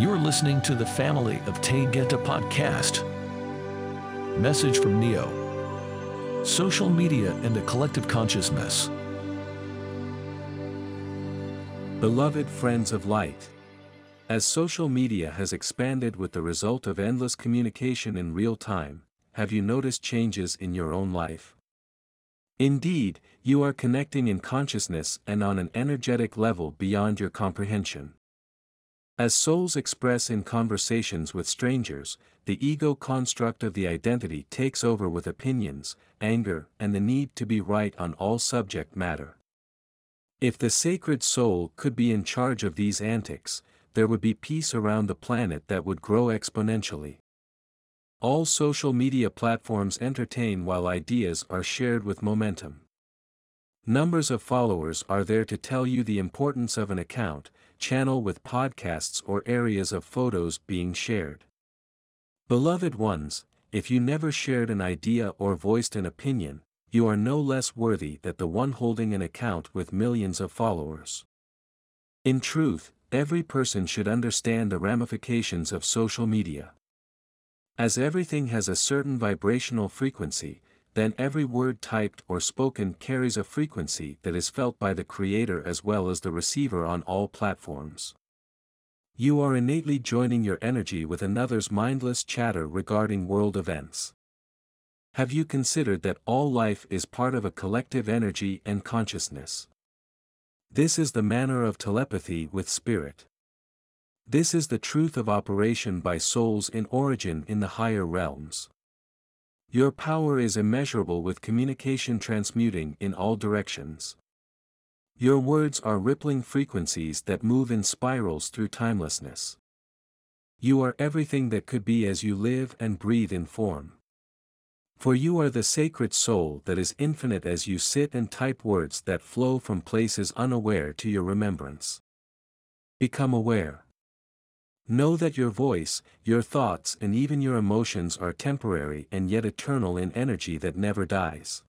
You're listening to the family of Taygeta Podcast. Message from Neo. Social media and the collective consciousness. Beloved friends of light. As social media has expanded with the result of endless communication in real time, have you noticed changes in your own life? Indeed, you are connecting in consciousness and on an energetic level beyond your comprehension. As souls express in conversations with strangers, the ego construct of the identity takes over with opinions, anger, and the need to be right on all subject matter. If the sacred soul could be in charge of these antics, there would be peace around the planet that would grow exponentially. All social media platforms entertain while ideas are shared with momentum. Numbers of followers are there to tell you the importance of an account, channel with podcasts or areas of photos being shared. Beloved ones, if you never shared an idea or voiced an opinion, you are no less worthy than the one holding an account with millions of followers. In truth, every person should understand the ramifications of social media. As everything has a certain vibrational frequency, then every word typed or spoken carries a frequency that is felt by the creator as well as the receiver on all platforms. You are innately joining your energy with another's mindless chatter regarding world events. Have you considered that all life is part of a collective energy and consciousness? This is the manner of telepathy with spirit. This is the truth of operation by souls in origin in the higher realms. Your power is immeasurable with communication transmuting in all directions. Your words are rippling frequencies that move in spirals through timelessness. You are everything that could be as you live and breathe in form. For you are the sacred soul that is infinite as you sit and type words that flow from places unaware to your remembrance. Become aware. Know that your voice, your thoughts and even your emotions are temporary and yet eternal in energy that never dies.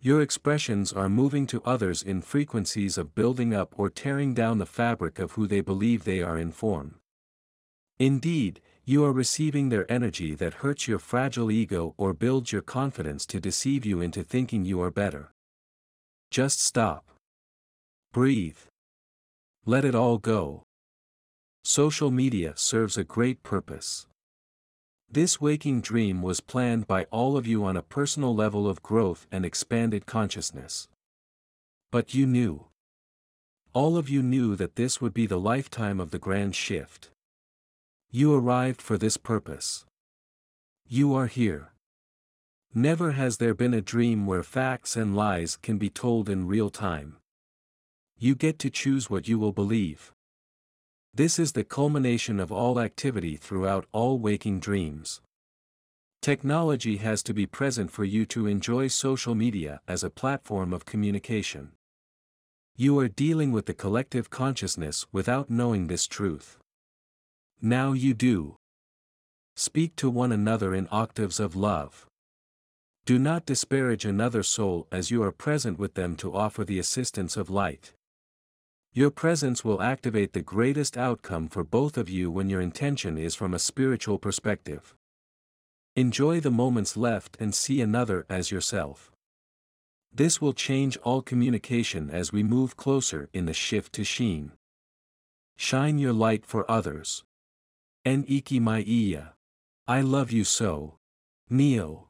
Your expressions are moving to others in frequencies of building up or tearing down the fabric of who they believe they are in form. Indeed, you are receiving their energy that hurts your fragile ego or builds your confidence to deceive you into thinking you are better. Just stop. Breathe. Let it all go. Social media serves a great purpose. This waking dream was planned by all of you on a personal level of growth and expanded consciousness. But you knew. All of you knew that this would be the lifetime of the grand shift. You arrived for this purpose. You are here. Never has there been a dream where facts and lies can be told in real time. You get to choose what you will believe. This is the culmination of all activity throughout all waking dreams. Technology has to be present for you to enjoy social media as a platform of communication. You are dealing with the collective consciousness without knowing this truth. Now you do. Speak to one another in octaves of love. Do not disparage another soul as you are present with them to offer the assistance of light. Your presence will activate the greatest outcome for both of you when your intention is from a spiritual perspective. Enjoy the moments left and see another as yourself. This will change all communication as we move closer in the shift to sheen. Shine your light for others. En iki mai iya. I love you so. Neo.